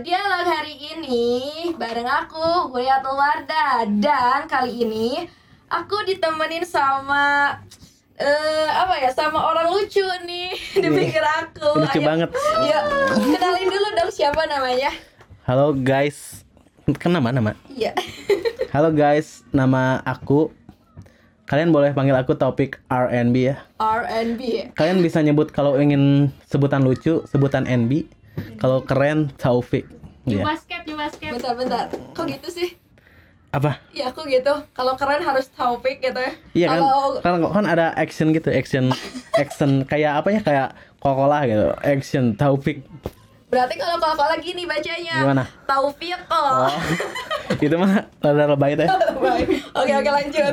dialog hari ini bareng aku, Huriatul Wardah. Dan kali ini aku ditemenin sama sama orang lucu nih di pinggir aku. Lucu banget. Yuk, kenalin dulu dong siapa namanya. Halo guys. Nama? Iya. Halo guys, nama aku, kalian boleh panggil aku Taufiq RNB ya. RNB. Kalian bisa nyebut kalau ingin sebutan lucu, sebutan NB. Kalau keren Taufiq. Di basket. Bentar. Kok gitu sih? Apa? Ya aku gitu. Kalau keren harus Taufiq gitu ya. Iya kalo... kan ada action gitu, action kayak apa ya? Kayak Coca-Cola gitu. Action Taufiq. Berarti kalau Coca-Cola gini bacanya. Gimana? Taufiq kok. Oh. Itu mah rada lebay teh. Oke, lanjut.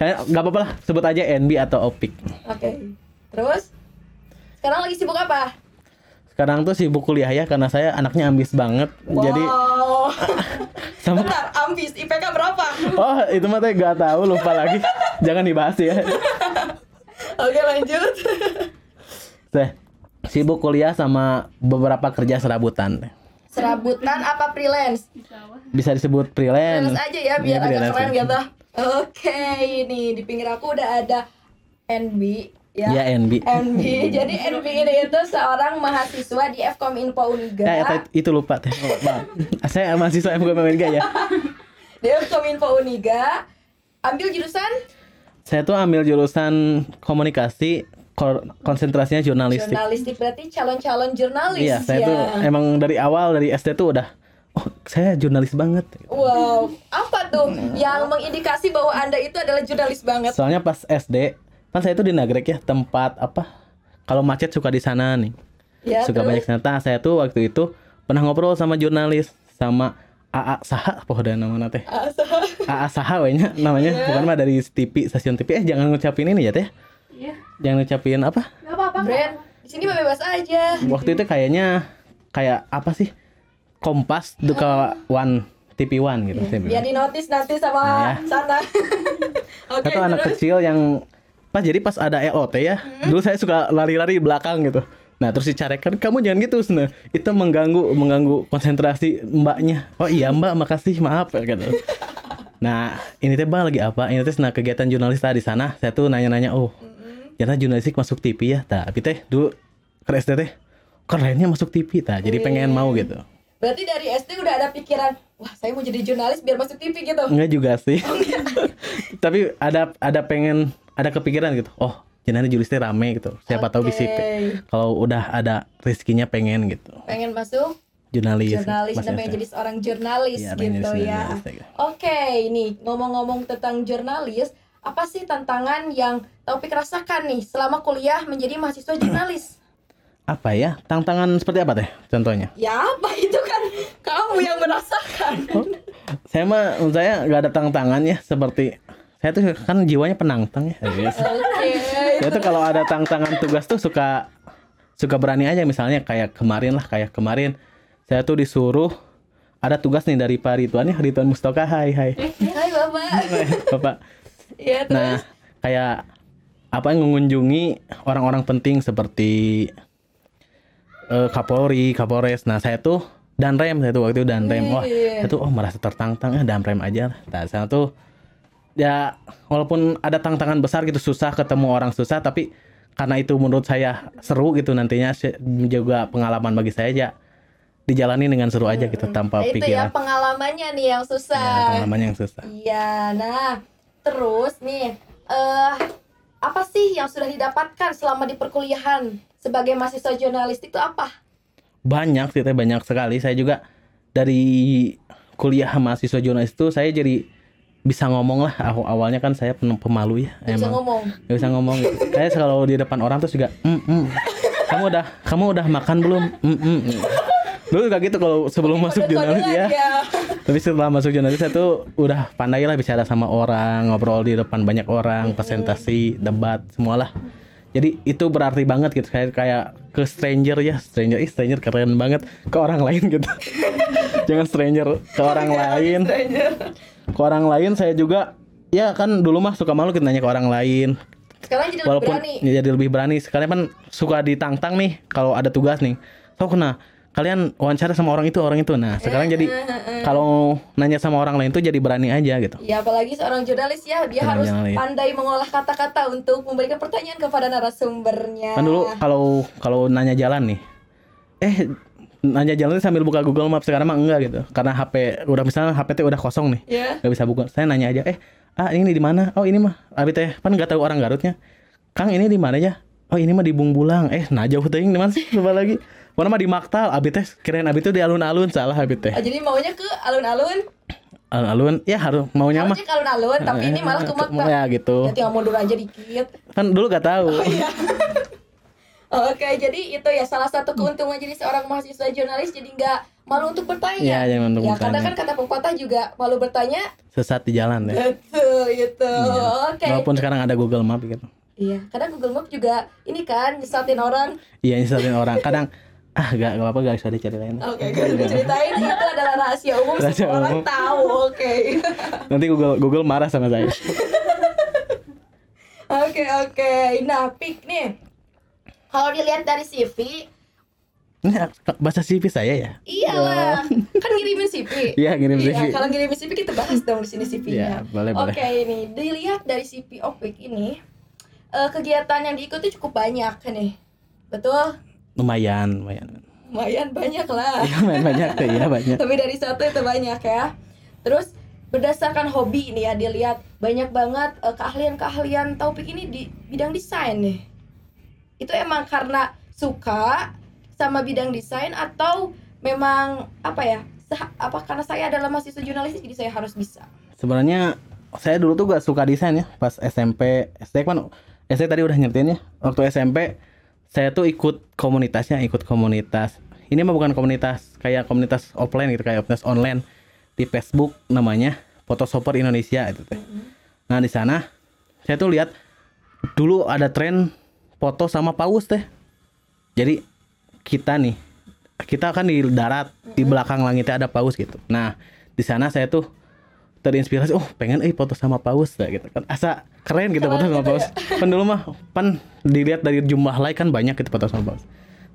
Iya. Gak apa-apa lah, sebut aja NB atau Opik. Oke. Terus? Sekarang lagi sibuk apa? Sekarang tuh sibuk kuliah ya, karena saya anaknya ambis banget. Wow. Jadi sama... Bentar, ambis, IPK berapa? Oh, itu mah teh gak tahu, lupa lagi. Jangan dibahas ya. Oke, lanjut. Sibuk kuliah sama beberapa kerja serabutan. Serabutan apa freelance? Bisa disebut freelance. Freelance aja ya biar agak keren gitu. Oke, ini di pinggir aku udah ada NB ya. Iya, NB. Jadi NB ini itu seorang mahasiswa di Fkom Info Uniga. Itu lupa teh. Saya mahasiswa Fkom Uniga ya. Di Fkom Info Uniga. Ambil jurusan? Saya tuh ambil jurusan komunikasi. Konsentrasinya jurnalistik. Jurnalistik berarti calon-calon jurnalis. Iya, saya tuh emang dari awal, dari SD tuh udah saya jurnalis banget. Wow, apa tuh yang mengindikasi bahwa Anda itu adalah jurnalis banget? Soalnya pas SD, kan saya tuh di Nagreg ya, tempat apa? Kalau macet suka di sana nih. Ya, suka terus? Banyak ternyata. Saya tuh waktu itu pernah ngobrol sama jurnalis, sama AA Saha, pohoda namanya teh. AA Saha wenya namanya, yeah. Bukan mah dari TV, stasiun TV. Jangan ngucapin ini ya teh. Iya. Jangan ucapin apa? Enggak apa-apa. Brand. Di sini bebas aja. Waktu itu kayak apa sih? Kompas duka One TV One gitu. Ya di notice nanti sama sana. Oke. Itu anak kecil yang jadi pas ada EOT ya. Dulu saya suka lari-lari di belakang gitu. Nah, terus dicarekan, kamu jangan gitu, Sena. Itu mengganggu konsentrasi mbaknya. Oh iya, Mbak, makasih, maaf gitu. Nah, ini teh Bang lagi apa? Ini teh kegiatan jurnalis di sana. Saya tuh nanya-nanya, karena jurnalistik masuk TV ya, tapi teh dulu ke SD teh kerennya masuk TV jadi pengen mau gitu. Berarti dari SD udah ada pikiran, wah saya mau jadi jurnalis biar masuk TV gitu? Enggak juga sih. Tapi ada kepikiran gitu, jadinya jurnalistik rame gitu, siapa tahu bisa kalau udah ada rezekinya pengen gitu. Pengen masuk? Jurnalis sampai jadi seorang jurnalis gitu ya. Oke, ini ngomong-ngomong tentang jurnalis. Apa sih tantangan yang Taufiq rasakan nih selama kuliah menjadi mahasiswa jurnalis? Apa ya? Tantangan seperti apa teh contohnya? Ya apa itu kan kamu yang merasakan. Saya gak ada tantangan ya, seperti saya tuh kan jiwanya penantang ya. Okay. Saya tuh kalau ada tantangan tugas tuh suka berani aja, misalnya kayak kemarin saya tuh disuruh ada tugas nih dari Pak Ridwan ya, Ridwan Mustoka. Hai. Hai Bapak. Ya, terus? Nah, kayak mengunjungi orang-orang penting seperti Kapolri, Kapolres. Nah, saya tuh Danrem, Wah, saya tuh merasa tertantang Danrem aja. Nah, saya tuh ya walaupun ada tantangan besar gitu, susah ketemu orang susah, tapi karena itu menurut saya seru gitu, nantinya juga pengalaman bagi saya ya. Dijalani dengan seru aja gitu tanpa pikiran. Itu ya pengalamannya nih yang susah. Iya, nah terus nih, apa sih yang sudah didapatkan selama di perkuliahan sebagai mahasiswa jurnalistik itu apa? Banyak sih, banyak sekali. Saya juga dari kuliah mahasiswa jurnalis itu saya jadi bisa ngomong lah. Awalnya kan saya pemalu ya. Gak bisa ngomong. Saya kalau di depan orang tuh juga, kamu udah makan belum? Dulu gak gitu kalau sebelum masuk jurnalis ya. Tapi setelah masuk jurnalis saya tuh udah pandai lah bicara sama orang, ngobrol di depan banyak orang, presentasi, debat, semualah. Jadi itu berarti banget gitu, kayak ke stranger ya, stranger keren banget, ke orang lain gitu. Jangan stranger, ke orang lain. Ke orang lain saya juga ya kan dulu mah suka malu kita nanya ke orang lain. Sekarang jadi walaupun lebih berani. Sekarang kan suka ditantang nih kalau ada tugas nih. So, kalian wawancara sama orang itu. Nah, sekarang jadi kalau nanya sama orang lain tuh jadi berani aja gitu. Ya, apalagi seorang jurnalis ya, dia harus pandai mengolah kata-kata untuk memberikan pertanyaan kepada narasumbernya. Kan dulu kalau nanya jalan nih. Nanya jalan sambil buka Google Maps, sekarang mah enggak gitu. Karena HP udah, misalnya HP tuh udah kosong nih. Yeah. Enggak bisa buka. Saya nanya aja, ini di mana? Oh, ini mah abi teh pan enggak tahu orang Garutnya. Kang, ini di mana ya? Oh, ini mah di Bung Bulang. Nah jauh teuing di mana sih? Coba lagi. Mana mah di Maktal, abi teh kirain abi tuh di alun-alun, salah abi teh. Jadi maunya ke alun-alun? Alun-alun, ya harus maunya mah. Harusnya ke alun-alun, tapi ini malah ke Maktal. Ya gitu. Jadi nggak mundur aja dikit. Kan dulu nggak tahu. Oh, iya. Oke, jadi itu ya salah satu keuntungan jadi seorang mahasiswa jurnalis, jadi nggak malu untuk bertanya. Iya, jangan malu bertanya. Karena kan kata pepatah juga malu bertanya sesat di jalan ya. Betul, gitu. Iya. Oke. Walaupun sekarang ada Google Maps gitu. Iya, kadang Google Maps juga ini kan nyesatin orang. Iya, nyesatin orang. Kadang gak apa-apa, gak bisa diceritain. Oke, gak bisa diceritain. Itu adalah rahasia umum, semua orang tahu. Oke. Nanti Google marah sama saya. Oke. Nah, Pik nih, kalau dilihat dari CV, bahasa CV saya ya? Iyalah, kan ngirimin CV. Iya, ngirimin CV. Iya, kalau ngirimin CV kita bahas dong di sini CV-nya. Iya, boleh. Oke, ini dilihat dari CV Opik ini, kegiatan yang diikuti cukup banyak nih, betul? Lumayan banyak lah. Iya, banyak. Tapi dari satu itu banyak ya. Terus berdasarkan hobi nih ya, dilihat banyak banget keahlian Taufiq ini di bidang desain nih. Itu emang karena suka sama bidang desain atau memang karena saya adalah mahasiswa jurnalis jadi saya harus bisa? Sebenarnya saya dulu tuh gak suka desain ya, pas SMP, SD kan, SD tadi udah nyertain ya, waktu SMP saya tuh ikut komunitas, ini mah bukan komunitas, kayak komunitas offline gitu, kayak komunitas online, di Facebook namanya, Photoshoper Indonesia itu teh. Nah di sana, saya tuh lihat, dulu ada tren foto sama paus teh, jadi kita kan di darat, di belakang langitnya ada paus gitu, nah di sana saya tuh terinspirasi, pengen foto sama paus lah gitu kan, asa keren gitu foto sama paus ya? Pan dulu mah pan dilihat dari jumlah like kan banyak gitu foto sama paus,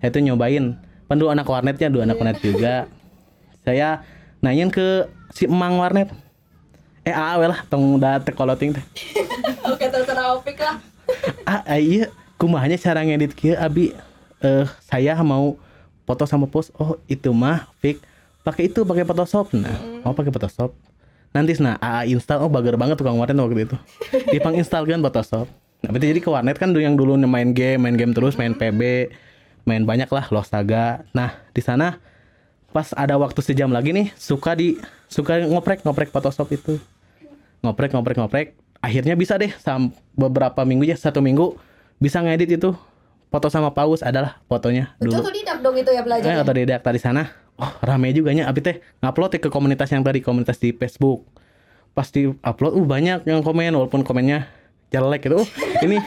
saya tuh nyobain pan dulu anak warnet juga. Saya nanyain ke si emang warnet AAW lah tong udah tekoloting teh. Oke, terserah Opik lah. Iya kumahnya cara ngedit kieu abi, saya mau foto sama paus. Oh itu mah Fik pakai Photoshop. Nah pakai Photoshop nanti sana AA install. Bager banget tukang warnet waktu itu dipang install kan Photoshop. Nah berarti jadi ke warnet kan yang dulu main game terus, main PB, main banyak lah Lost Saga. Nah di sana pas ada waktu sejam lagi nih suka ngoprek Photoshop itu, ngoprek akhirnya bisa deh beberapa minggu ya, 1 minggu bisa ngedit itu foto sama paus adalah fotonya dulu. Otodidak dong itu ya belajarnya. Otodidak tadi sana. Rame juga nya abi teh ngupload ke komunitas yang tadi, komunitas di Facebook. Pasti upload banyak yang komen walaupun komennya jelek gitu. Ini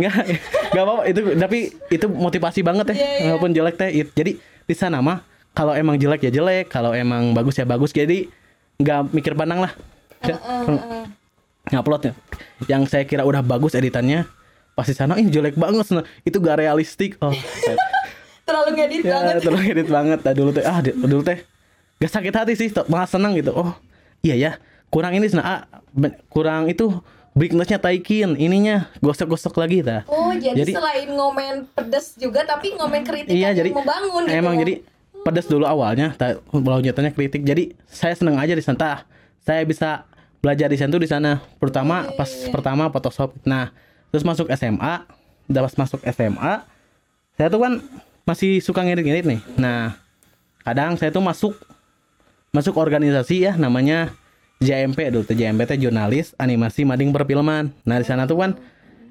enggak apa-apa itu, tapi itu motivasi banget ya. Yeah. Walaupun jelek teh. Jadi di sana mah kalau emang jelek ya jelek, kalau emang bagus ya bagus. Jadi enggak mikir pandang lah. Nguploadnya. Yang saya kira udah bagus editannya, pasti sana ini jelek banget. Nah, itu gak realistik. Terlalu ngedit banget. Dulu teh gak sakit hati sih, malah senang gitu. Iya ya, kurang ini sana, kurang itu brightness-nya taikin, ininya gosok-gosok lagi ta. Jadi selain ngomen pedes juga tapi ngomen kritik yang membangun gitu. Emang jadi pedes dulu awalnya, lanjutannya kritik. Jadi saya senang aja di sana. Saya bisa belajar desain tuh di sana, terutama pertama Photoshop. Nah, terus masuk SMA, saya tuh kan masih suka ngedit-ngedit nih. Nah, kadang saya tuh masuk organisasi ya, namanya JMP dulu. JMP itu jurnalis animasi mading perfilman. Nah, di sana tuh kan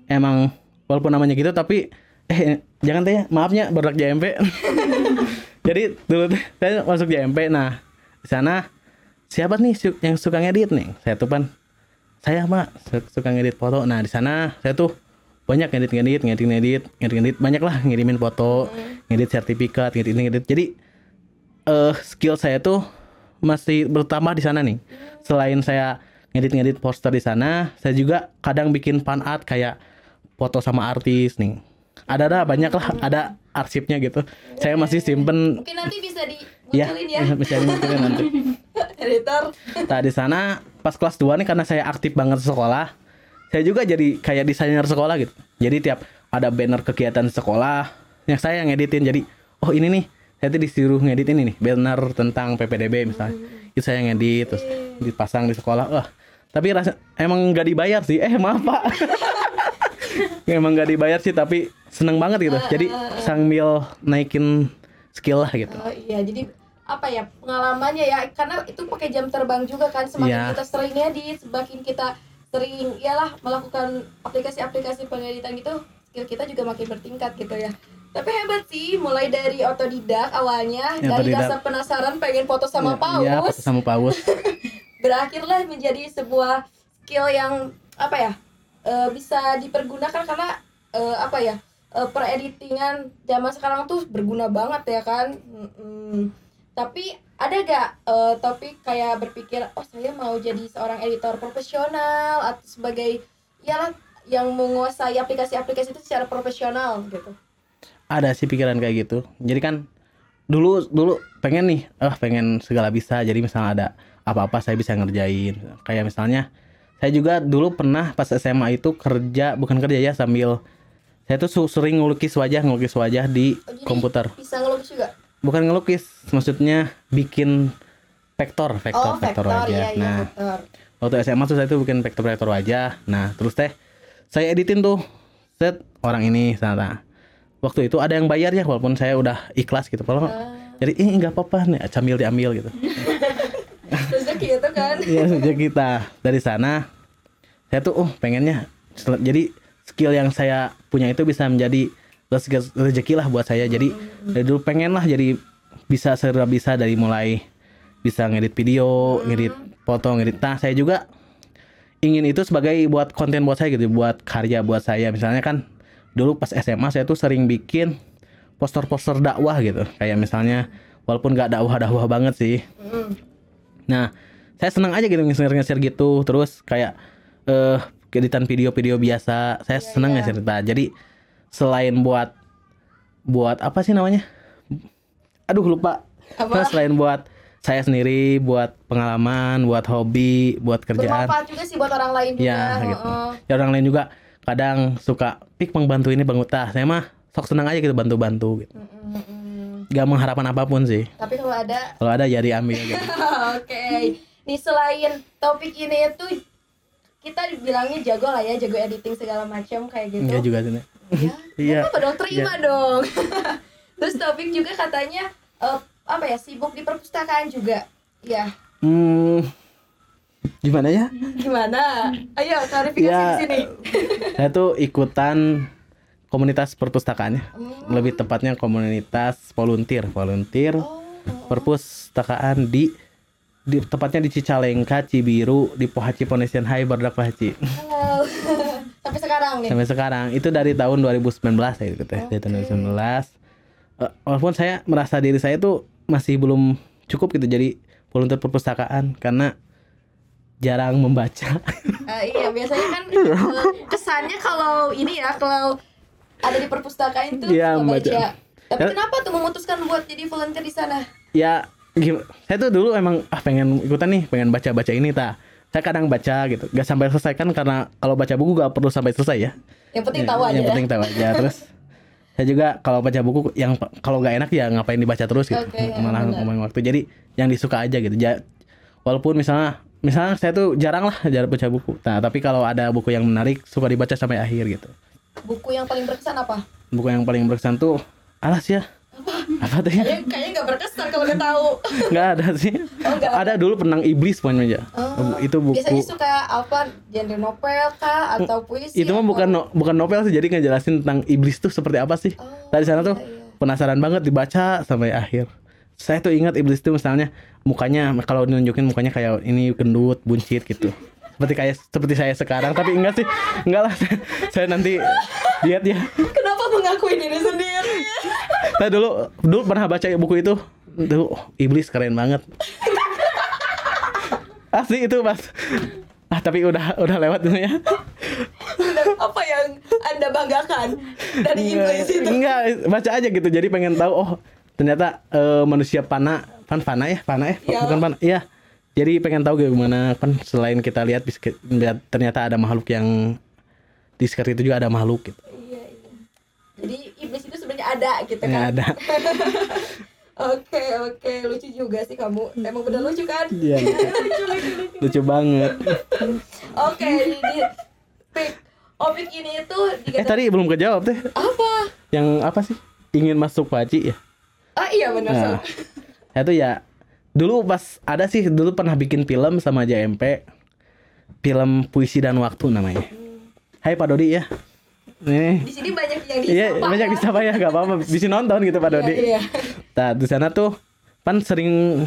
emang walaupun namanya gitu tapi jangan teh ya, maafnya berdak JMP. Jadi dulu saya masuk JMP. Nah, di sana siapa nih yang suka ngedit nih? Saya suka ngedit foto. Nah, di sana saya tuh banyak ngedit banyak lah, ngirimin foto, ngedit sertifikat, ngedit. Jadi skill saya tuh masih bertambah di sana nih. Selain saya ngedit poster di sana, saya juga kadang bikin fan art kayak foto sama artis nih. Ada banyak lah, ada arsipnya gitu. Saya masih simpen. Mungkin nanti bisa dimunculin ya. Ya, bisa dimunculin nanti. Editor. Nah, di sana pas kelas 2 nih karena saya aktif banget sekolah, saya juga jadi kayak desainer sekolah gitu. Jadi tiap ada banner kegiatan sekolah yang saya ngeditin. Jadi, oh ini nih, saya tuh disuruh ngedit ini nih, banner tentang PPDB misalnya. Itu saya ngedit terus dipasang di sekolah. Wah, tapi emang gak dibayar sih. Maaf, Pak. Emang gak dibayar sih, tapi seneng banget gitu. Jadi sambil naikin skill lah gitu. Iya, jadi apa ya, pengalamannya ya, karena itu pakai jam terbang juga kan. Semakin kita sering ngedit, semakin kita sering iyalah melakukan aplikasi-aplikasi pengeditan gitu, skill kita juga makin bertingkat gitu ya. Tapi hebat sih, mulai dari otodidak awalnya, dari rasa penasaran pengen foto sama paus. Iya, foto sama paus. Berakhirlah menjadi sebuah skill yang apa ya? Bisa dipergunakan karena apa ya, pereditingan zaman sekarang tuh berguna banget ya kan. Tapi ada gak topik kayak berpikir oh saya mau jadi seorang editor profesional atau sebagai ya yang menguasai aplikasi-aplikasi itu secara profesional gitu? Ada sih pikiran kayak gitu. Jadi kan dulu pengen nih pengen segala bisa. Jadi misalnya ada apa-apa saya bisa ngerjain. Kayak misalnya saya juga dulu pernah pas SMA itu sambil saya tuh sering ngelukis wajah di komputer. Bisa ngelukis juga? Bukan ngelukis, maksudnya bikin vektor wajah. Iya, nah, vektor. Waktu SMA tuh saya tuh bikin vektor wajah. Nah, terus saya editin tuh set orang ini sana. Waktu itu ada yang bayar ya, walaupun saya udah ikhlas gitu. Jadi ini nggak apa-apa nih, sambil diambil gitu. Rezeki itu kan. Iya, rezeki kita. Dari sana saya tuh pengennya jadi skill yang saya punya itu bisa menjadi rezeki lah buat saya. Jadi dari dulu pengen lah jadi bisa dari mulai bisa ngedit video, ngedit foto, ngedit. Nah, saya juga ingin itu sebagai buat konten buat saya gitu, buat karya buat saya. Misalnya kan dulu pas SMA saya tuh sering bikin poster-poster dakwah gitu. Kayak misalnya walaupun enggak dakwah-dakwah banget sih. Nah, saya senang aja gitu ngeser-ngeser gitu. Terus kayak editan video-video biasa, saya senang ngeser. Jadi selain buat apa sih namanya? Aduh, lupa. Apa? Nah, selain buat saya sendiri, buat pengalaman, buat hobi, buat kerjaan. Bermanfaat juga sih buat orang lain juga. Ya, gitu. Ya, orang lain juga kadang suka pik pengbantu ini bang Utah. Saya mah sok senang aja gitu bantu-bantu gitu. Gak mengharapkan apapun sih. Tapi kalau ada ya diambil gitu. Oke. Nih selain topik ini itu kita bilangnya jago lah ya, jago editing segala macam kayak gitu. Iya juga sih. Iya. Apa dong terima dong. Terus topik juga katanya apa ya, sibuk di perpustakaan juga. Ya. Gimana ya? Gimana? Ayo klarifikasi di sini. Saya tuh ikutan komunitas perpustakaannya, lebih tepatnya komunitas volunteer perpustakaan di tepatnya di Cicalengka, Cibiru, di Pohaci Ponesian High, Bardak Pohaci. Halo. Sampai sekarang nih. Sampai sekarang itu dari tahun 2019 saya gitu ya. Dari tahun 2019. Walaupun saya merasa diri saya tuh masih belum cukup gitu jadi volunteer perpustakaan karena jarang membaca. Iya, biasanya kan kesannya kalau ini ya, kalau ada di perpustakaan itu baca. Tapi kenapa tuh memutuskan buat jadi volunteer di sana? Ya, saya tuh dulu emang pengen ikutan nih, pengen baca-baca ini ta. Saya kadang baca gitu, gak sampai selesai kan karena kalau baca buku gak perlu sampai selesai ya. Yang penting tahu aja. Yang penting tahu aja. Terus saya juga kalau baca buku yang kalau gak enak ya ngapain dibaca terus gitu. Malah ngomongin waktu. Jadi yang disuka aja gitu. Walaupun misalnya saya tuh jarang baca buku. Nah, tapi kalau ada buku yang menarik suka dibaca sampai akhir gitu. Buku yang paling berkesan apa? Buku yang paling berkesan tuh alas ya. Apa tuh? Kayaknya nggak berkesan kalau nggak tahu. Nggak ada sih. Oh, ada dulu Penang Iblis pokoknya. Oh, itu buku. Biasanya suka apa? Genre novel kah atau puisi? Itu mah bukan novel sih. Jadi ngejelasin tentang iblis tuh seperti apa sih. Dari sana tuh penasaran banget dibaca sampai akhir. Saya tuh ingat iblis tuh misalnya mukanya kalau nunjukin mukanya kayak ini gendut, buncit gitu. seperti saya sekarang, tapi enggak lah saya nanti lihat ya. Kenapa mengakui diri sendiri? Saya dulu pernah baca buku itu, iblis keren banget. Asli itu, Mas. Tapi udah lewat dulu ya. Apa yang Anda banggakan dari Inggris itu? Enggak, baca aja gitu. Jadi pengen tahu, oh ternyata manusia panah. Iya. Jadi pengen tahu gimana kan, selain kita lihat ternyata ada makhluk yang di sekitar itu juga ada makhluk gitu. Iya, iya. Jadi iblis itu sebenarnya ada gitu kan. Ada. Oke, lucu juga sih kamu. Emang bener lucu kan? Iya. lucu banget. Oke, Pik. Opik ini tuh dikatakan... tadi belum kejawab teh. Apa? Yang apa sih? Ingin masuk Pohaci ya? Ah, iya benar. Nah, itu ya. Dulu pas ada sih, dulu pernah bikin film sama JMP. Film Puisi dan Waktu namanya. Hai Pak Dodi ya. Nih. Di sini banyak yang disapa. Iya, banyak disapa ya, enggak apa-apa. Bisa nonton gitu Pak Dodi. Iya. Nah, di sana tuh pan sering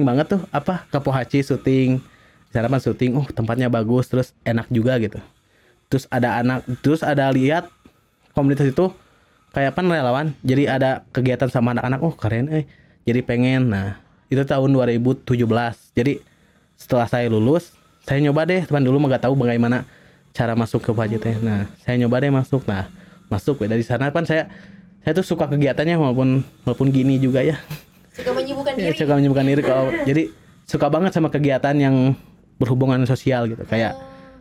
banget tuh apa ke Pohaci syuting. Di sana pan syuting, tempatnya bagus, terus enak juga gitu. Terus ada lihat komunitas itu kayak pan relawan. Jadi ada kegiatan sama anak-anak, keren Jadi pengen. Nah, itu tahun 2017. Jadi setelah saya lulus, saya nyoba deh, teman dulu enggak tahu bagaimana cara masuk ke Pohaci teh. Nah, saya nyoba deh masuk. Nah, masuk dari sana kan saya tuh suka kegiatannya walaupun gini juga ya. Suka menyibukkan diri. Suka menyibukkan diri kalau. Jadi suka banget sama kegiatan yang berhubungan sosial gitu, kayak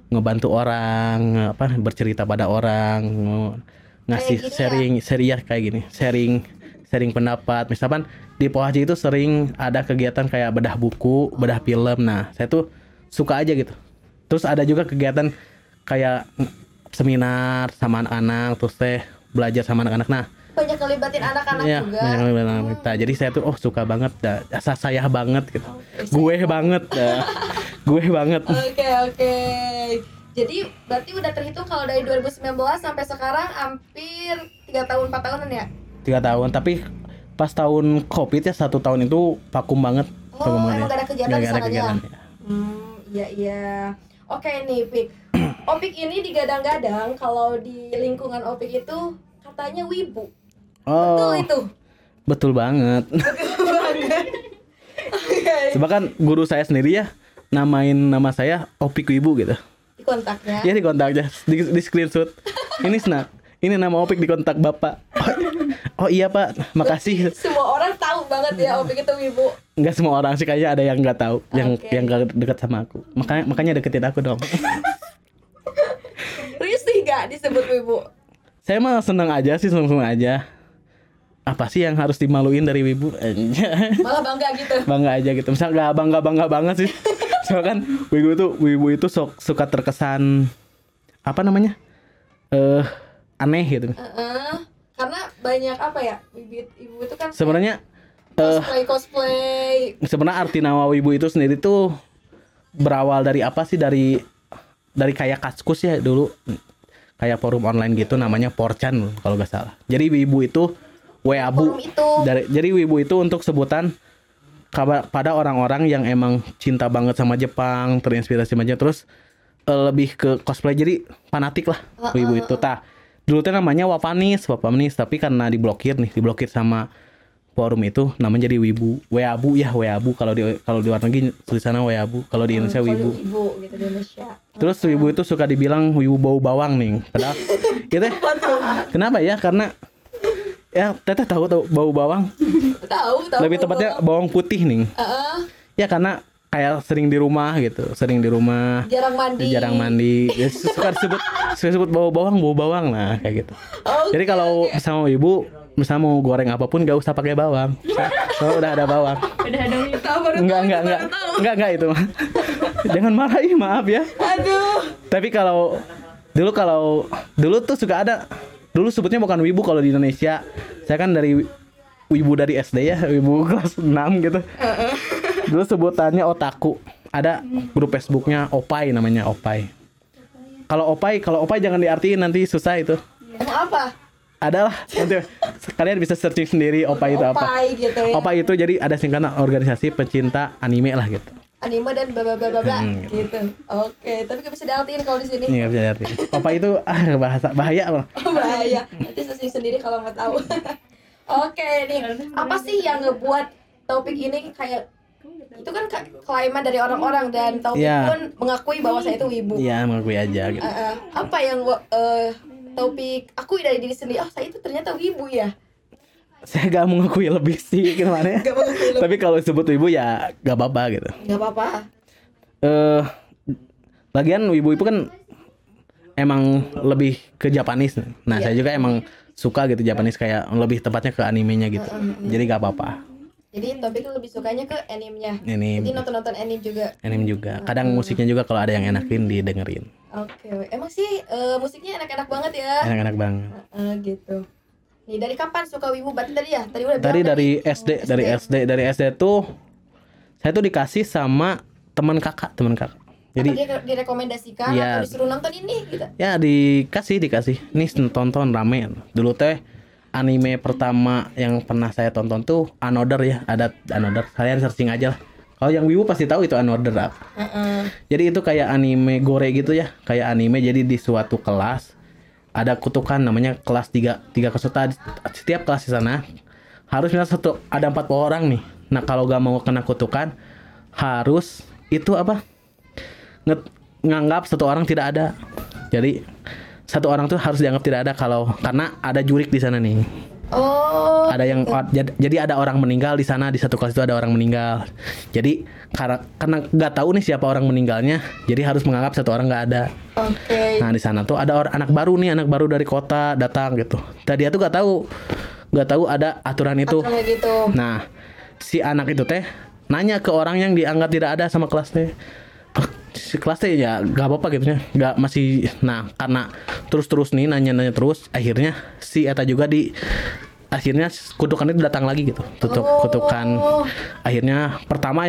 ngebantu orang, bercerita pada orang, ngasih sharing pendapat. Misalkan di Pohaci itu sering ada kegiatan kayak bedah buku, bedah film. Nah, saya tuh suka aja gitu. Terus ada juga kegiatan kayak seminar sama anak-anak, terus teh belajar sama anak-anak. Nah, banyak ngelibatin anak-anak juga. Banyak ngelibatin anak-anak. Nah, jadi saya tuh suka banget, saya banget gitu. Gue banget. Oke. Jadi berarti udah terhitung kalau dari 2019 sampai sekarang hampir 3 tahun 4 tahunan ya? 3 tahun, tapi pas tahun Covid ya 1 tahun itu vakum banget. Emang gak ada kegiatan di sananya. Iya. Oke nih Pik. Opik ini digadang-gadang kalau di lingkungan Opik itu katanya wibu. Betul itu? Betul banget. Sebab kan guru saya sendiri ya namain nama saya Opik Wibu gitu. Di kontaknya? Iya, di kontaknya. Di screenshot. Ini nama Opik di kontak Bapak. Oh iya Pak, makasih. Semua orang tahu banget ya Opik itu wibu. Enggak semua orang sih, kayaknya ada yang enggak tahu, yang enggak dekat sama aku. Makanya deketin aku dong. Risih enggak disebut wibu? Saya mah seneng aja. Apa sih yang harus dimaluin dari wibu? Malah bangga gitu. Bangga aja gitu. Misal enggak bangga banget sih. Soalnya kan wibu itu suka terkesan apa namanya? Aneh gitu. Karena banyak apa ya, wibu itu kan sebenarnya cosplay. Sebenarnya arti nama wibu itu sendiri tuh berawal dari apa sih, dari kayak kaskus ya, dulu kayak forum online gitu namanya porchan kalau nggak salah. Jadi wibu itu weabu. Jadi wibu itu untuk sebutan pada orang-orang yang emang cinta banget sama Jepang, terinspirasi banget, terus lebih ke cosplay, jadi fanatik lah wibu itu. Dulu tuh namanya Wapanis, tapi karena diblokir sama forum itu, namanya jadi weabu kalau di luar negeri tulisannya weabu, kalau di Indonesia wibu. Wibu gitu di Indonesia. Terus wibu itu suka dibilang wibu bau bawang nih, padahal gitu. Kenapa ya? Karena ya teteh tahu bau bawang. Tahu. Lebih tepatnya bawang putih nih. Ya karena kayak sering di rumah. Jarang mandi. Ya, suka disebut bau bawang. Nah, kayak gitu. Jadi kalau sama ibu, misalnya mau goreng apapun gak usah pakai bawang. Soalnya udah ada bawang. Udah ada kita baru. Enggak itu. Jangan marah, maaf ya. Aduh. Tapi kalau dulu tuh suka ada, dulu sebutnya bukan wibu kalau di Indonesia. Saya kan dari wibu dari SD ya, wibu kelas 6 gitu. Dulu sebutannya otaku. Ada grup Facebooknya Opai, namanya Opai. Kalau Opai jangan diartiin, nanti susah itu. Apa? Adalah nanti kalian bisa searching sendiri Opai itu apa. Opai gitu ya. Opai itu jadi ada singkatan organisasi pecinta anime lah gitu. Anime dan bla bla bla gitu. Oke, tapi bisa diartiin kalau di sini. Iya, bisa diartiin. Opai itu bahasa bahaya. Bahaya. Nanti searching sendiri kalau nggak tahu. Oke nih. Apa sih yang ngebuat topik ini kayak Itu kan klaiman dari orang-orang dan Taufik pun mengakui bahwa saya itu wibu. Iya, mengakui aja gitu. Apa yang Taufik akui dari diri sendiri? Oh, saya itu ternyata wibu ya. Saya gak mengakui lebih sih gimana. Tapi kalau disebut wibu ya gak apa-apa gitu. Gak apa-apa. Lagian wibu itu kan emang lebih ke Japanese. Nah, saya juga emang suka gitu Japanese, kayak lebih tepatnya ke animenya gitu. Jadi gak apa-apa. Jadi topiknya lebih sukanya ke animenya. Anime. Jadi nonton-nonton anime juga. Anime juga. Kadang musiknya juga kalau ada yang enakin didengerin. Oke, emang sih musiknya enak-enak banget ya. Enak-enak banget. Gitu. Nih dari kapan suka wibu? Berarti tadi ya? Tadi udah bilang. Tadi dari SD, dari SD tuh saya tuh dikasih sama teman kakak. Jadi apa dia direkomendasikan ya, atau disuruh nonton ini gitu. Ya, dikasih. Nih tonton ramen. Dulu teh anime pertama yang pernah saya tonton tuh Another ya, ada Another. Kalian searching aja lah. Kalau yang wibu pasti tahu itu Another apa. Jadi itu kayak anime gore gitu ya, kayak anime. Jadi di suatu kelas ada kutukan namanya kelas 3 kesuta. Setiap kelas di sana harus misalnya ada 4 orang nih. Nah, kalau gak mau kena kutukan harus itu apa? Nganggap satu orang tidak ada. Jadi satu orang tuh harus dianggap tidak ada kalau karena ada jurik di sana nih. Oh. Ada yang jadi ada orang meninggal di sana, di satu kelas itu ada orang meninggal. Jadi karena nggak tahu nih siapa orang meninggalnya, jadi harus menganggap satu orang nggak ada. Oke. Okay. Nah di sana tuh ada anak baru dari kota datang gitu. Tadi dia tuh nggak tahu ada aturan itu. Aturan gitu. Nah si anak itu teh nanya ke orang yang dianggap tidak ada sama kelasnya. Kelasnya ya gak apa-apa gitu ya, gak masih. Nah karena terus nih nanya terus, akhirnya si Eta juga akhirnya kutukan itu datang lagi gitu. Kutukan akhirnya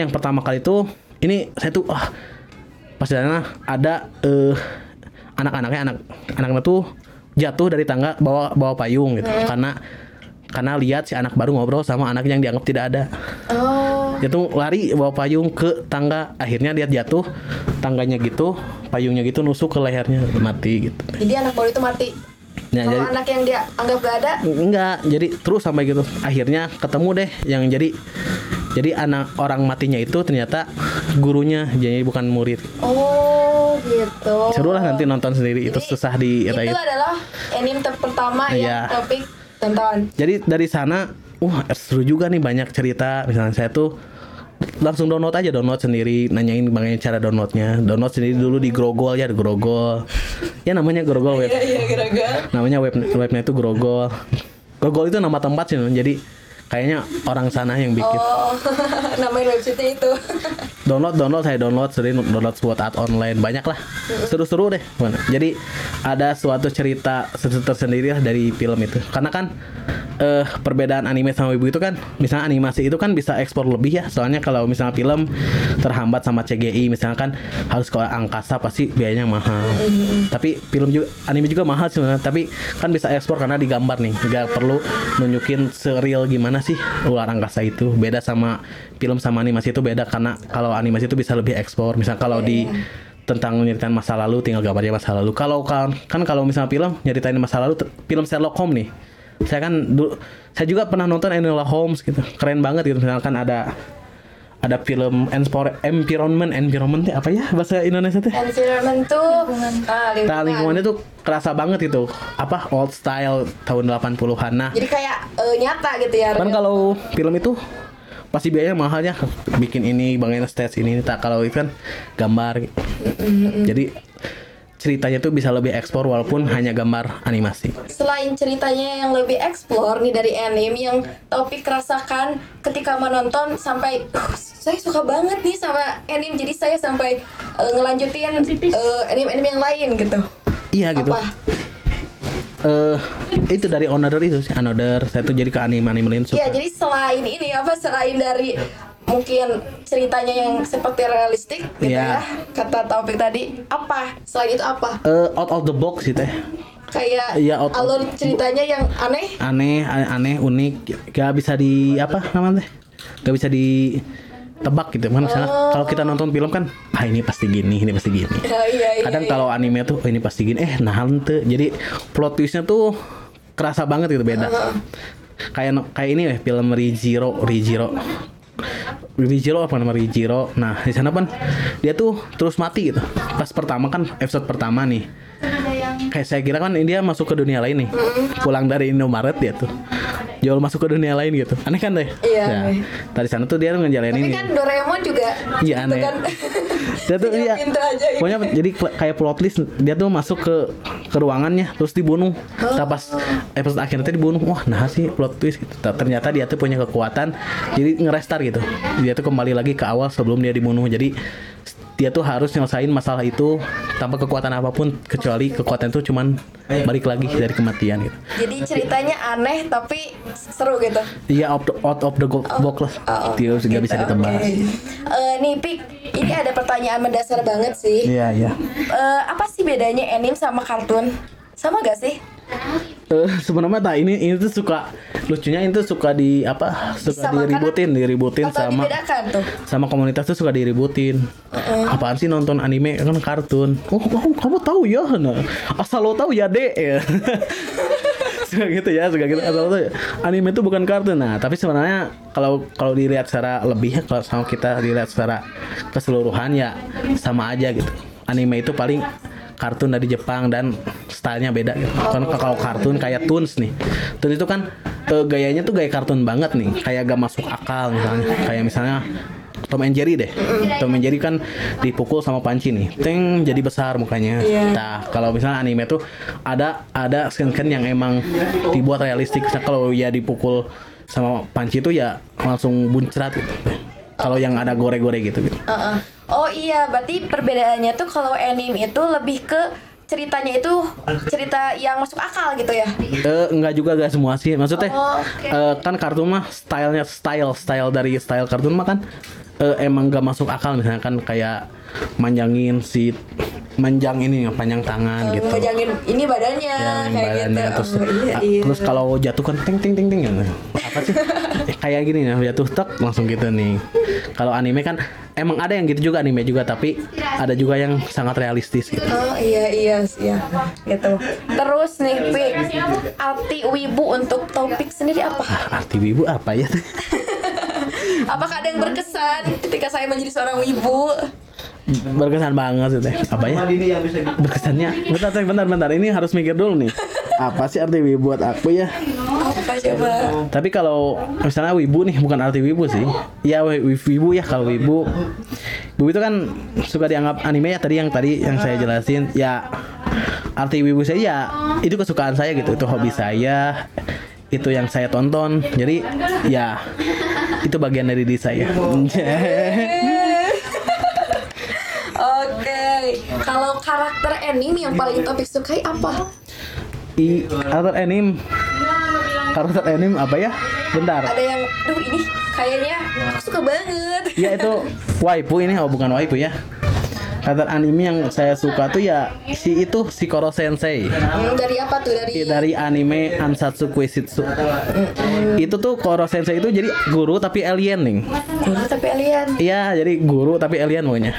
yang pertama kali itu ini saya tuh pas sana ada anak-anaknya tuh jatuh dari tangga bawa payung gitu. Karena lihat si anak baru ngobrol sama anak yang dianggap tidak ada. Jatuh lari bawa payung ke tangga, akhirnya dia jatuh tangganya gitu, payungnya gitu nusuk ke lehernya, mati gitu. Jadi anak baru itu mati. Nah, kalau jadi, anak yang dia anggap gak ada? Enggak, jadi terus sampai gitu. Akhirnya ketemu deh yang jadi anak orang matinya itu ternyata gurunya, jadi bukan murid. Oh gitu. Serulah nanti nonton sendiri, jadi, itu susah diraih. Itu adalah anime pertama yang Taufik tonton. Jadi dari sana seru juga nih, banyak cerita. Misalnya saya tuh langsung download sendiri, nanyain bagaimana cara download sendiri dulu di Grogol ya, namanya Grogol web. Namanya webnya itu Grogol. Grogol itu nama tempat sih, jadi kayaknya orang sana yang bikin. Oh, namain websitenya itu. Saya download sering download buat art online, banyak lah, seru-seru deh. Jadi ada suatu cerita tersendiri lah dari film itu, karena kan perbedaan anime sama wibu itu kan, misalnya animasi itu kan bisa ekspor lebih ya, soalnya kalau misalnya film terhambat sama CGI misalkan, harus ke angkasa pasti biayanya mahal. Tapi anime juga mahal sebenarnya, tapi kan bisa ekspor karena digambar nih, nggak perlu nunjukin serial gimana sih luar angkasa itu. Beda sama film sama animasi itu beda, karena kalau animasi itu bisa lebih ekspor, misal kalau tentang nyeritain masa lalu tinggal gambarnya masa lalu. Kalau kan kalau misalnya film nyeritain masa lalu, film Sherlock Holmes nih. Saya juga pernah nonton Enola Holmes gitu. Keren banget gitu. Misalkan ada film environment apa ya bahasa Indonesia teh? Environment tuh lingkungannya tuh kerasa banget gitu. Apa old style tahun 80-an. Nah, jadi kayak nyata gitu ya. Kan kalau film itu pasti biayanya mahalnya, bikin ini, bangin stage ini. Tak kalau itu kan gambar. Gitu. Jadi ceritanya tuh bisa lebih eksplor walaupun hanya gambar animasi. Selain ceritanya yang lebih eksplor nih dari anime, yang Taufik rasakan ketika menonton sampai saya suka banget nih sama anime, jadi saya sampai ngelanjutin anime-anime yang lain gitu. Iya gitu. Apa? Itu dari Another itu sih, Another. Saya tuh jadi ke anime-anime lain suka. Iya, jadi selain ini selain dari mungkin ceritanya yang seperti realistik gitu ya kata Taufik tadi, apa selain itu apa? Out of the box gitu ya, kayak alur ceritanya yang aneh unik, gak bisa di gak bisa ditebak gitu kan. Misalnya kalau kita nonton film kan ini pasti gini kadang kalau anime tuh ini pasti gini hante, jadi plot twistnya tuh kerasa banget gitu, beda. Kayak ini film Re:Zero Re:Zero apa nama Re:Zero. Nah di sana kan dia tuh terus mati gitu. Pas pertama kan episode pertama nih. Kayak saya kira kan dia masuk ke dunia lain nih. Pulang dari Indomaret dia tuh. Jual masuk ke dunia lain gitu. Aneh kan deh. Iya. Ya. Dari sana tuh dia ngejalanin ini. Tapi kan Doraemon juga. Iya aneh. Kan. Dia tuh iya. Pokoknya gitu. Jadi kayak plot twist dia tuh masuk ke ruangannya terus dibunuh. Nah, pas episode akhirnya dibunuh. Wah, nah sih plot twist gitu. Ternyata dia tuh punya kekuatan jadi ngerestar gitu. Dia tuh kembali lagi ke awal sebelum dia dibunuh. Jadi dia tuh harus nyelesain masalah itu tanpa kekuatan apapun kecuali kekuatan itu cuman balik lagi dari kematian gitu. Jadi ceritanya aneh tapi seru gitu. Iya, out of the box lah. Terus nggak bisa ditebak. Nih Pik, ini ada pertanyaan mendasar banget sih. Iya iya. Apa sih bedanya anime sama kartun? Sama gak sih? Sebenarnya tak ini tuh suka lucunya itu suka di apa suka diributin sama sama komunitas tuh suka diributin. Apaan sih nonton anime kan kartun. Oh kamu tahu ya, nah. Asal lo tahu ya dek. suka gitu. Asal lo tahu ya. Anime itu bukan kartun. Nah tapi sebenarnya kalau dilihat secara lebih kalau sama kita dilihat secara keseluruhan ya sama aja gitu. Anime itu paling kartun dari Jepang dan stylenya beda gitu. Karena kalau kartun kayak Toons nih. Toons itu kan gayanya tuh gaya kartun banget nih. Kayak gak masuk akal misalnya. Kayak misalnya Tom and Jerry deh. Tom and Jerry kan dipukul sama panci nih. Ting jadi besar mukanya. Nah, kalau misalnya anime tuh ada scene yang emang dibuat realistik. Kalau ya dipukul sama panci tuh ya langsung buncrat gitu. Kalau yang ada gore-gore gitu. Oh iya, berarti perbedaannya tuh kalau anime itu lebih ke ceritanya itu cerita yang masuk akal gitu ya? Enggak juga, enggak semua sih. Maksudnya kan kartun mah stylenya style dari style kartun mah kan emang gak masuk akal misalnya kan kayak panjang tangan gitu. Panjangin ini badannya kayak badannya, gitu. Terus kalau jatuh kan ting gitu. Apa sih? Kayak gini ya, jatuh tek langsung gitu nih. Kalau anime kan emang ada yang gitu juga anime juga tapi ada juga yang sangat realistis gitu. Oh iya gitu. Terus nih Pik, arti wibu untuk topik sendiri apa? Arti wibu apa ya? Apakah ada yang berkesan ketika saya menjadi seorang wibu? Berkesan banget sih. Apa ya? Berkesannya. Bentar. Ini harus mikir dulu nih. Apa sih arti wibu buat aku ya? Apa coba? Tapi kalau misalnya wibu nih bukan arti wibu sih. Ya wibu ya kalau wibu. Wibu itu kan suka dianggap anime ya tadi yang saya jelasin. Ya arti wibu saya ya itu kesukaan saya gitu. Itu hobi saya. Itu yang saya tonton. Jadi ya itu bagian dari diri saya. Oke. Kalau karakter anime yang paling topik sukai apa? Karakter anime apa ya? Bentar. Ada yang ini kayaknya aku suka banget. Ya itu waifu ini, oh bukan waifu ya. Karakter anime yang saya suka tuh ya si Koro Sensei. Dari apa tuh? Dari anime Ansatsu Kyoushitsu. Itu tuh Koro Sensei itu jadi guru tapi alien nih. Guru tapi alien. Iya, jadi guru tapi alien pokoknya.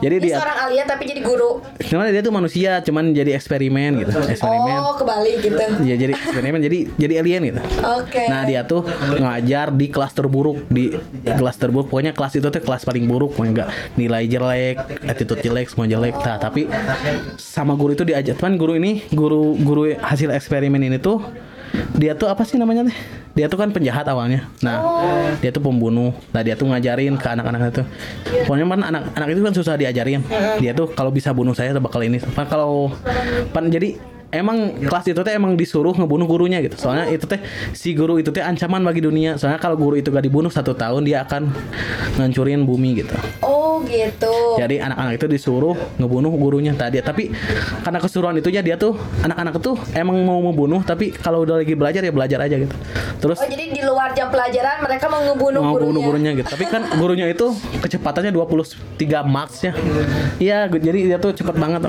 Jadi dia seorang alien tapi jadi guru. Cuman dia tuh manusia, cuman jadi eksperimen gitu. Oh, kebalik gitu. Iya, jadi eksperimen jadi alien gitu. Oke. Nah, dia tuh ngajar di kelas terburuk. Pokoknya kelas itu tuh kelas paling buruk, pokoknya enggak nilai jelek. Attitude jelek, semua jelek. Nah, tapi sama guru itu diajak. Cuman guru hasil eksperimen ini tuh dia tuh apa sih namanya teh? Dia tuh kan penjahat awalnya. Nah, dia tuh pembunuh. Nah, dia tuh ngajarin ke anak-anak itu. Pokoknya kan anak-anak itu kan susah diajarin. Dia tuh kalau bisa bunuh saya bakal ini. Jadi emang kelas itu teh emang disuruh ngebunuh gurunya gitu. Soalnya itu teh si guru itu teh ancaman bagi dunia. Soalnya kalau guru itu gak dibunuh 1 tahun dia akan ngancurin bumi gitu. Gitu. Jadi anak-anak itu disuruh ngebunuh gurunya tadi. Tapi karena kesuruhan itu ya dia tuh anak-anak tuh emang mau membunuh tapi kalau udah lagi belajar ya belajar aja gitu. Terus jadi di luar jam pelajaran mereka mau ngebunuh gurunya gitu. Tapi kan gurunya itu kecepatannya 23 Mach ya. Iya, jadi dia tuh cepet banget.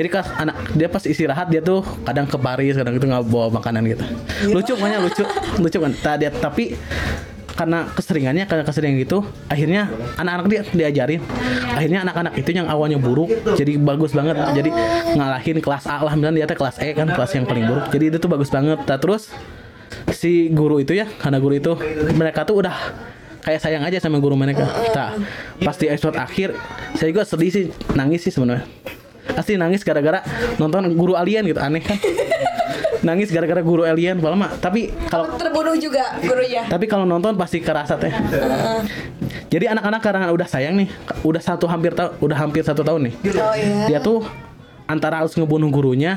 Jadi kan anak dia pas istirahat dia tuh kadang ke Paris, kadang gitu nggak bawa makanan gitu. Yeah. Lucu kan. Tapi karena keseringan gitu akhirnya anak-anak dia diajarin akhirnya anak-anak itu yang awalnya buruk jadi bagus banget, jadi ngalahin kelas A lah misalnya, dia kelas E kan kelas yang paling buruk, jadi itu tuh bagus banget. Nah, terus si guru itu ya karena guru itu mereka tuh udah kayak sayang aja sama guru mereka. Nah, pas di episode akhir saya juga sedih sih, nangis sih sebenarnya. Asli nangis gara-gara nonton guru alien gitu, aneh kan. Nangis gara-gara guru alien padahal mah, tapi kalau terbunuh juga gurunya. Tapi kalau nonton pasti kerasa teh. Jadi anak-anak karangan udah sayang nih, udah hampir satu tahun nih. Oh, iya. Dia tuh antara harus ngebunuh gurunya,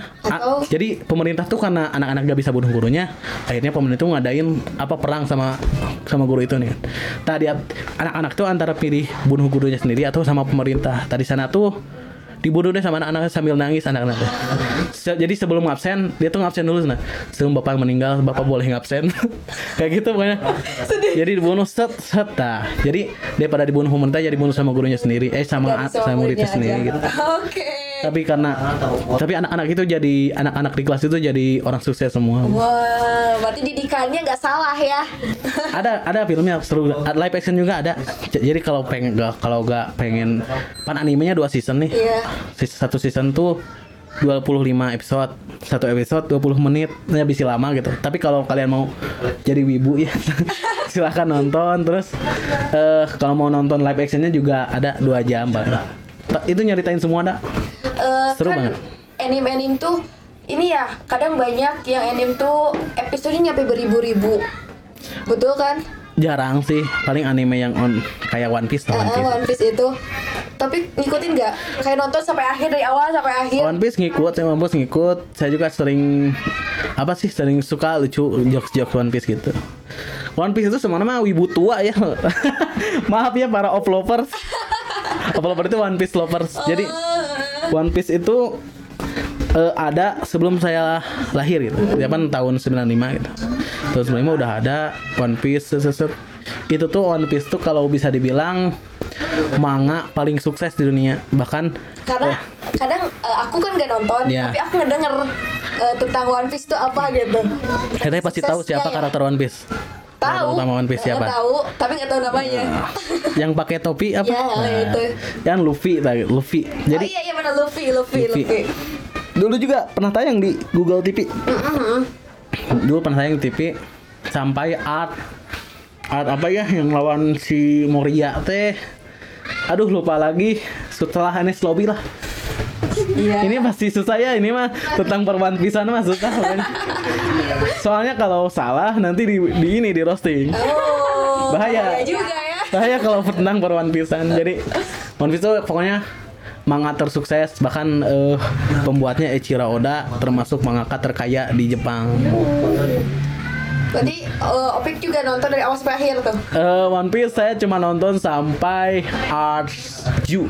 jadi pemerintah tuh karena anak-anak gak bisa bunuh gurunya, akhirnya pemerintah tuh ngadain apa perang sama guru itu nih. Tadi anak-anak tuh antara pilih bunuh gurunya sendiri atau sama pemerintah. Tadi sana tuh dibunuh deh sama anak-anak sambil nangis anak-anaknya. Jadi sebelum ngabsen, dia tuh ngabsen dulu. Nah, sebelum bapak meninggal, bapak boleh ngabsen. Kayak gitu pokoknya. Jadi dibunuh set. Nah, jadi daripada dibunuh pemerintah, jadi dibunuh sama gurunya sendiri, sama muridnya sendiri aja. Gitu. Okay. Tapi anak-anak itu jadi anak-anak di kelas itu jadi orang sukses semua. Wah, wow, berarti didikannya nggak salah ya? Ada filmnya seru, live action juga ada. Jadi kalau nggak pengen pan animenya 2 season nih. Yeah. Satu season tuh 25 episode, satu episode 20 menit, ya bisa lama gitu. Tapi kalau kalian mau jadi wibu ya silahkan nonton. Terus kalau mau nonton live actionnya juga ada 2 jam banget. Itu nyeritain semua ada. Seru kan banget. Anime tuh ini ya, kadang banyak yang anime tuh episodenya nyampe beribu-ribu. Betul kan? Jarang sih, paling anime yang kayak One Piece atau One Piece itu. Tapi ngikutin enggak? Kayak nonton sampai akhir, dari awal sampai akhir. One Piece ngikut, saya mampus ngikut. Saya juga sering suka lucu jokes-jokes One Piece gitu. One Piece itu sebenarnya mah wibu tua ya. Maaf ya para oplovers. Oplover itu One Piece lovers. Jadi One Piece itu ada sebelum saya lahir gitu. Zaman tahun 95 gitu. Tahun 95 udah ada One Piece. Itu tuh One Piece tuh kalau bisa dibilang manga paling sukses di dunia. Bahkan karena kadang aku kan gak nonton, yeah. Tapi aku ngedenger tentang One Piece tuh apa gitu. Kayaknya pasti tahu siapa ya? Karakter One Piece. Tahu sama One Piece siapa? Tahu, tapi enggak tahu namanya. Yang pakai topi apa? Ya, itu. Yang Luffy. Jadi iya benar Luffy. Dulu juga pernah tayang di Google TV. Dulu pernah tayang di TV sampai art apa ya yang lawan si Moria teh. Aduh lupa lagi setelah Anes Lobby lah. Yeah. Ini pasti susah ya, ini mah tentang perwanpisan mah susah. Soalnya kalau salah nanti di roasting. Oh, bahaya juga ya. Bahaya kalau tentang perwanpisan. Jadi One Piece tuh pokoknya manga tersukses, bahkan pembuatnya Eiichiro Oda termasuk mangaka terkaya di Jepang. Berarti Opik juga nonton dari awal sampai akhir tuh? One Piece saya cuma nonton sampai Arts Ju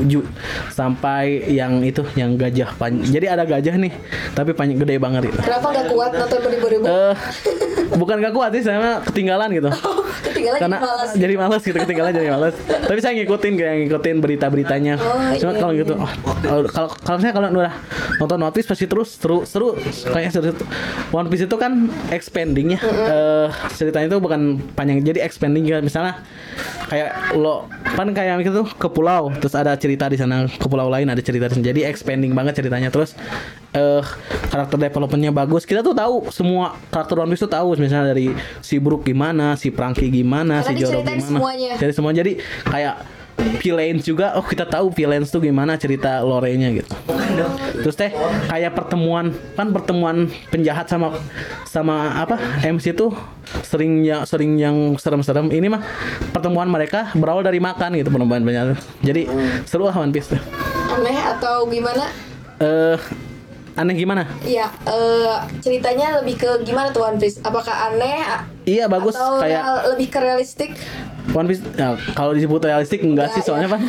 sampai yang itu, yang gajah Jadi ada gajah nih, tapi gede banget gitu. Kenapa gak kuat nonton beribu-ribu? Bukan gak kuat sih, saya ketinggalan gitu. Ketinggalan karena jadi malas gitu, ketinggalan jadi malas. Tapi saya ngikutin berita-beritanya. Cuma kalau gitu, kalau saya kalau udah nonton One Piece pasti terus seru. Kayaknya seru. One Piece itu kan expanding ya. Ceritanya itu bukan panjang, jadi expanding juga. Misalnya kayak lo kan kayak gitu ke pulau, terus ada cerita di sana, ke pulau lain ada cerita di sana. Jadi expanding banget ceritanya. Terus karakter developmentnya bagus. Kita tuh tahu semua karakter One Piece tuh tahu, misalnya dari si Brook gimana, si Franky gimana, karena si Zoro gimana. Jadi semua jadi kayak villains juga, kita tahu villains tuh gimana cerita lore-nya gitu. Terus kayak pertemuan penjahat sama apa MC tuh sering yang serem-serem. Ini mah pertemuan mereka berawal dari makan gitu, pertemuan penjahat. Jadi seru lah One Piece tuh. Aneh atau gimana? Aneh gimana? Iya, ceritanya lebih ke gimana tuh One Piece? Apakah aneh? Iya bagus, atau kayak lebih ke realistik? One Piece, nah, kalau disebut realistik enggak sih, soalnya kan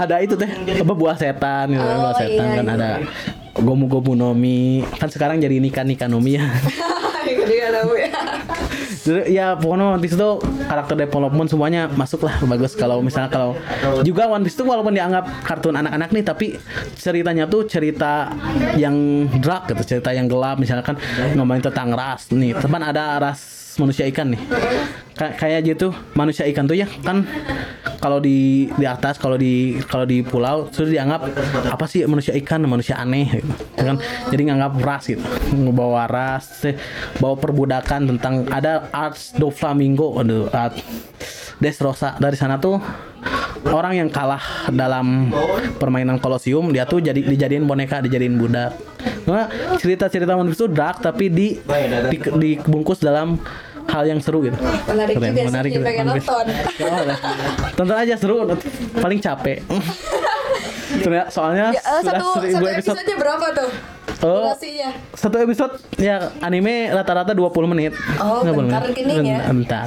ada itu buah setan gitu, buah setan kan iya. Ada gomu-gomu nomi, kan sekarang jadi nika-nika nomi ya. Ya pokoknya One Piece itu karakter development semuanya masuk lah, bagus. Kalau misalnya kalau juga One Piece itu walaupun dianggap kartun anak-anak nih, tapi ceritanya tuh cerita yang dark gitu, cerita yang gelap. Misalkan ngomongin tentang ras nih, teman ada ras manusia ikan nih, kayak gitu. Manusia ikan tuh ya kan kalau di atas, kalau di pulau sudah dianggap apa sih manusia ikan, manusia aneh gitu kan. Jadi nganggap ras gitu, bawa ras, bawa perbudakan. Tentang ada Arts do Flamingo, Dressrosa. Dari sana tuh orang yang kalah dalam permainan kolosium dia tuh jadi dijadiin boneka, dijadiin budak. Nah, cerita-cerita One Piece tuh dark tapi dibungkus dalam hal yang seru gitu. Menarik keren, juga menarik sih, pengen nonton. Tonton aja seru, paling capek. Soalnya ya, satu episode berapa tuh? Durasinya? Satu episode ya anime rata-rata 20 menit. Oh, bentar kening ya. Bentar.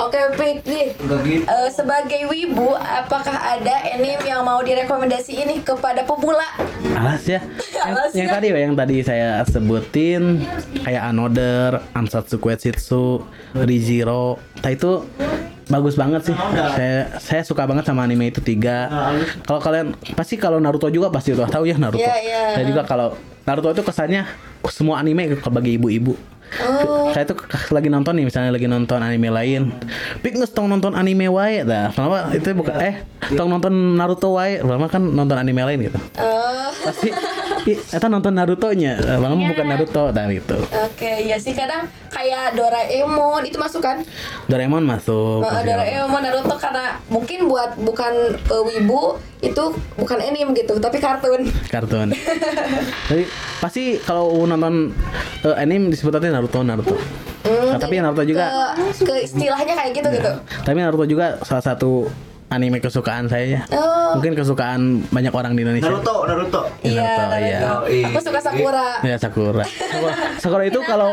Oke, Pik nih. Sebagai wibu, apakah ada anime yang mau direkomendasiin nih kepada pemula? Alas ya. yang tadi saya sebutin kayak Another, Ansatsu Kyoushitsu, Re:Zero. Nah itu bagus banget sih. Saya suka banget sama anime itu 3. Kalau kalian pasti kalau Naruto juga pasti udah tahu ya Naruto. Yeah. Saya juga kalau Naruto itu kesannya semua anime bagi ibu-ibu. Oh. Saya tuh lagi nonton nih, misalnya lagi nonton anime lain. Pik nges tong nonton anime wae dah. Kenapa itu bukan tong nonton Naruto wae. Lama kan nonton anime lain gitu. Oh. Pasti eta nonton Naruto-nya, lama bukan Naruto dan itu. Oke, ya sih kadang kayak Doraemon itu masuk kan? Doraemon masuk. Doraemon, Naruto karena mungkin buat bukan wibu itu bukan anime gitu, tapi kartun. Jadi pasti kalau nonton anime disebutnya Naruto. Tapi Naruto juga ke istilahnya kayak gitu. Tapi Naruto juga salah satu anime kesukaan saya ya. Oh. Mungkin kesukaan banyak orang di Indonesia. Naruto. Iya. Aku suka Sakura. Iya, Sakura. Sakura itu kalau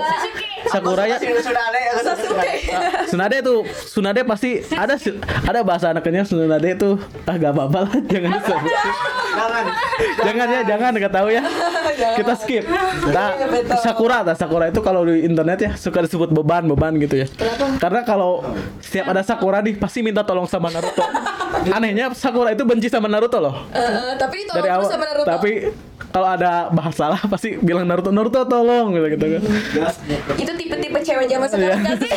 Sakura ya Sunade tuh. Sunade pasti ada bahasa anaknya Sunade tuh. Enggak apa-apa lah, jangan disebut. Jangan enggak tahu ya. Kita skip. Sakura itu kalau di internet ya suka disebut beban gitu ya. Kenapa? Karena kalau setiap ada Sakura nih pasti minta tolong sama Naruto. Anehnya Sakura itu benci sama Naruto loh. Tapi ditolong dari awal, sama Naruto. Tapi kalau ada bahasa salah pasti bilang Naruto tolong gitu kan. Itu tipe-tipe cewek zaman sekarang enggak sih?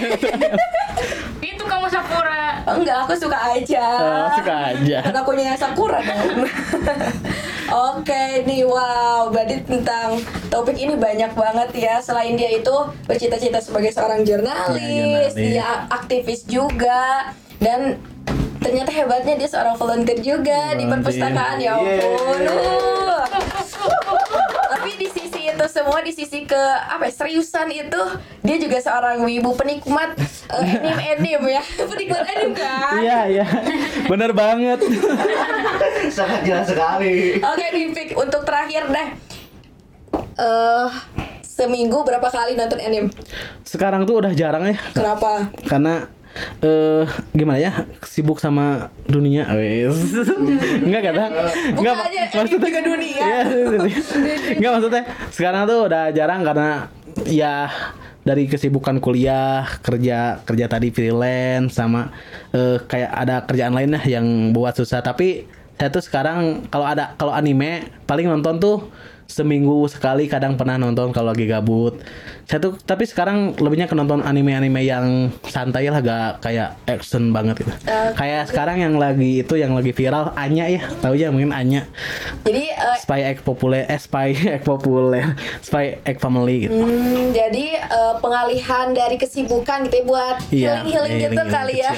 Itu kamu Sakura. Enggak, aku suka aja. Karena aku punya Sakura dong. Oke nih, wow, berarti tentang topik ini banyak banget ya. Selain dia itu bercita-cita sebagai seorang jurnalis, dia aktivis juga, dan ternyata hebatnya dia seorang volunteer juga di perpustakaan. Ya ampun. Tapi di sisi itu semua, di sisi ke seriusan itu, dia juga seorang wibu penikmat anime ya. Penikmat anime kan? Iya. Bener banget. Sangat jelas sekali. Oke, Nifik, untuk terakhir deh, seminggu berapa kali nonton anime? Sekarang tuh udah jarang ya. Kenapa? Karena gimana ya, sibuk sama dunia, wes. Enggak maksudnya ke dunia. Enggak maksudnya sekarang tuh udah jarang karena ya dari kesibukan kuliah, kerja tadi freelance sama kayak ada kerjaan lain lah yang buat susah. Tapi saya tuh sekarang kalau anime paling nonton tuh seminggu sekali, kadang pernah nonton kalau lagi gabut. Saya tuh tapi sekarang lebihnya ke nonton anime-anime yang santai lah, gak kayak action banget gitu. Kayak sekarang yang lagi viral Anya ya, tahu ya mungkin Anya. Jadi Spy x Family gitu. Jadi pengalihan dari kesibukan gitu ya, buat healing-healing gitu kali ya.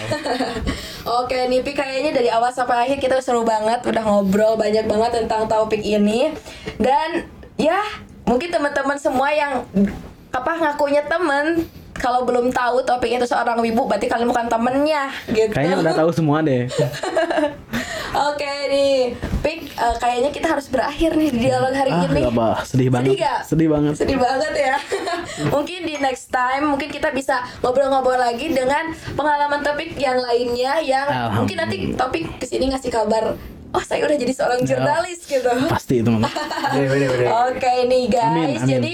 Oke, Nipi, kayaknya dari awal sampai akhir kita seru banget, udah ngobrol banyak banget tentang topik ini. Dan ya, mungkin teman-teman semua yang ngakunya teman, kalau belum tahu topik itu seorang wibu, berarti kalian bukan temennya gitu. Kayaknya udah tahu semua deh. Oke nih, Pik, kayaknya kita harus berakhir nih dialog hari ini. Sedih banget ya. Mungkin di next time mungkin kita bisa ngobrol-ngobrol lagi dengan pengalaman topik yang lainnya, yang mungkin nanti topik kesini ngasih kabar, oh saya udah jadi seorang jurnalis gitu. Pasti itu memang. Oke nih guys, amin. Jadi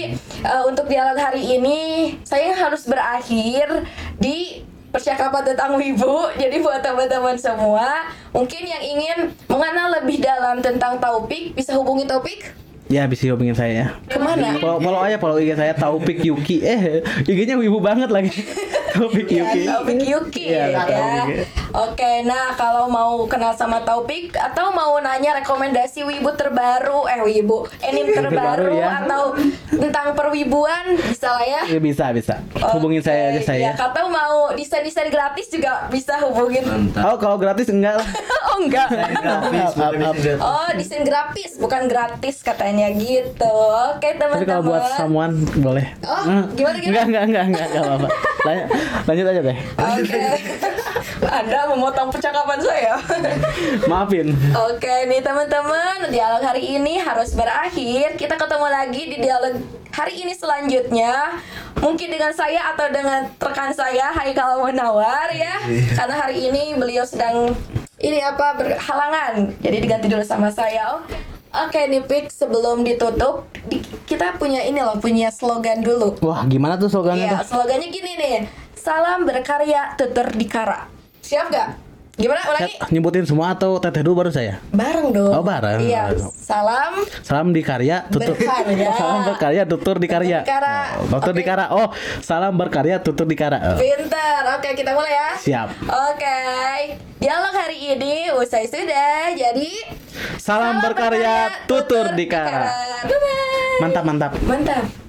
untuk dialog hari ini saya harus berakhir di percakapan tentang wibu. Jadi buat teman-teman semua mungkin yang ingin mengenal lebih dalam tentang Taufiq bisa hubungi Taufiq. Ya, bisa hubungin saya ya. Kemana? Follow IG saya Taufiq Yuki. IG-nya wibu banget lagi. Taufiq Yuki. Ya, Taufiq Yuki. Oke, nah kalau mau kenal sama Taufiq atau mau nanya rekomendasi wibu terbaru, anime terbaru ya, atau tentang perwibuan, bisa lah ya? Bisa. Okay. Hubungin saya aja saya. Ya, atau mau desain-desain gratis juga bisa hubungin. Oh, kalau gratis enggak lah. Oh, enggak. Oh, desain gratis, bukan gratis katanya gitu. Oke, teman-teman. Tapi kalau buat someone boleh. Oh, gimana? Enggak apa-apa. Lanjut aja deh. Oke. Anda memotong percakapan saya. Maafin. Oke nih teman-teman, dialog hari ini harus berakhir. Kita ketemu lagi di dialog hari ini selanjutnya, mungkin dengan saya atau dengan rekan saya Haikal Munawar ya. Karena hari ini beliau sedang berhalangan. Jadi diganti dulu sama saya. Oke nih Pik, sebelum ditutup kita punya slogan dulu. Wah, gimana tuh slogannya? Iya, slogannya gini nih. Salam berkarya, tutur dikara. Siap gak? Gimana ulangi? Nyebutin semua atau teteh dulu baru saya? Bareng dong. Oh bareng. Iya. Salam dikarya, tutur berkarya. Salam berkarya, tutur dikarya. Tutur dikara. Oh, salam berkarya, tutur dikara. Pinter. Oke, kita mulai ya. Siap. Oke. Dialog hari ini usai sudah. Jadi salam berkarya, tutur dikara. Bye-bye. Mantap.